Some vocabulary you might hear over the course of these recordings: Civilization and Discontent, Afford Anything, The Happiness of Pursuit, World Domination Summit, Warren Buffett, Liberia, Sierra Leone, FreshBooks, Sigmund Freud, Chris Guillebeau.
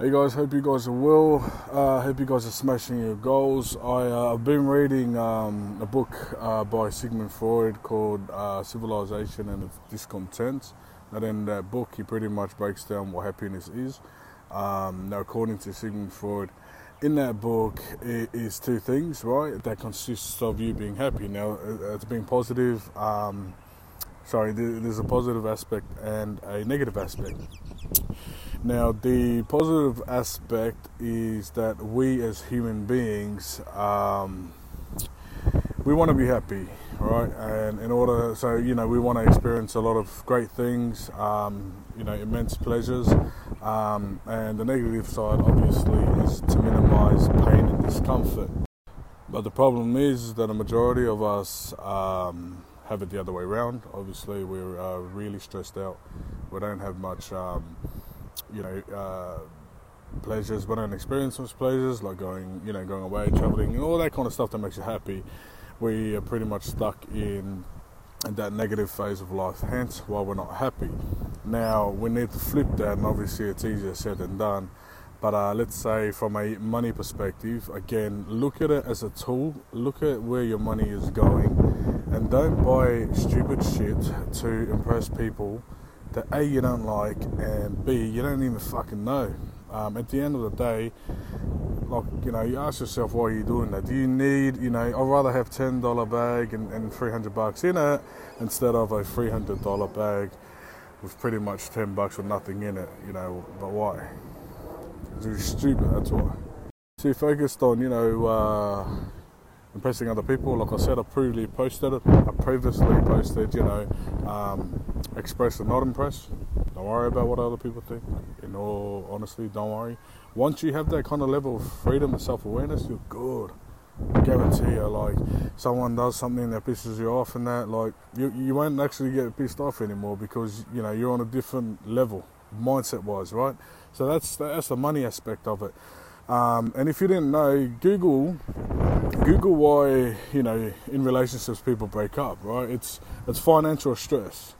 Hey guys, hope you guys are well. Hope you guys are smashing your goals. I've been reading a book by Sigmund Freud called Civilization and Discontent. And in that book, he pretty much breaks down what happiness is. Now, according to Sigmund Freud, in that book, it is two things, right? That consists of you being happy. Now, it's being positive. There's a positive aspect and a negative aspect. Now, the positive aspect is that we as human beings, we want to be happy, right? And we want to experience a lot of great things, immense pleasures. And the negative side, obviously, is to minimize pain and discomfort. But the problem is that a majority of us have it the other way around. Obviously, we're really stressed out. We don't have much... pleasures, but I don't experience those pleasures, like going away, traveling, and all that kind of stuff that makes you happy. We are pretty much stuck in that negative phase of life, hence why we're not happy. Now, we need to flip that, and obviously it's easier said than done, but let's say from a money perspective, again, look at it as a tool. Look at where your money is going, and don't buy stupid shit to impress people that A, you don't like, and B, you don't even fucking know. At the end of the day, you ask yourself, why are you doing that? Do you need, I'd rather have $10 bag and $300 in it instead of a $300 bag with pretty much $10 with nothing in it, but why? It's stupid, that's why. So you focused on, impressing other people. Like I said, I previously posted, express and not impress. Don't worry about what other people think. In all honesty, don't worry. Once you have that kind of level of freedom and self-awareness, you're good. I guarantee you, someone does something that pisses you off and that, you won't actually get pissed off anymore because, you're on a different level, mindset-wise, right? So that's the money aspect of it. And if you didn't know, Google why, in relationships people break up, right? It's financial stress,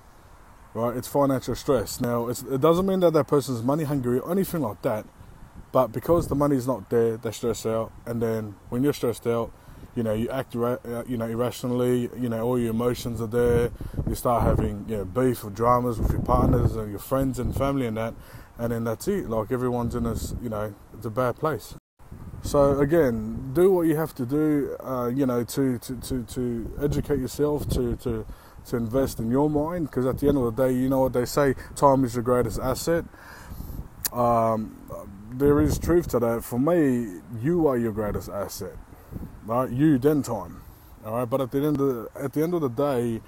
right? It's financial stress. Now, it doesn't mean that person's money hungry or anything like that, but because the money's not there, they stress out. And then when you're stressed out, you act, irrationally, all your emotions are there. You start having, beef or dramas with your partners and your friends and family and that. And then that's it. Everyone's in this, it's a bad place. So again, do what you have to do, to educate yourself, to invest in your mind, because at the end of the day, what they say, time is your greatest asset. There is truth to that. For me, you are your greatest asset, right? You, then time, all right? But at the end of the day,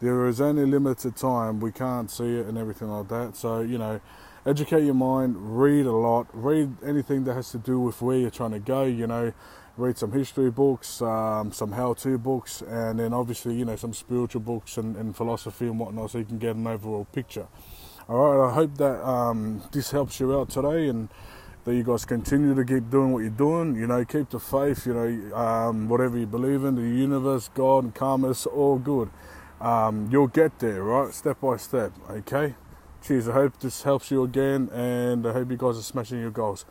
there is only limited time. We can't see it and everything like that. So, educate your mind, read a lot, read anything that has to do with where you're trying to go, read some history books, some how-to books, and then obviously, some spiritual books and philosophy and whatnot, so you can get an overall picture. All right, I hope that this helps you out today, and that you guys continue to keep doing what you're doing, keep the faith, whatever you believe in, the universe, God, and karma, it's all good. You'll get there, right? Step by step, okay? Cheers, I hope this helps you again, and I hope you guys are smashing your goals.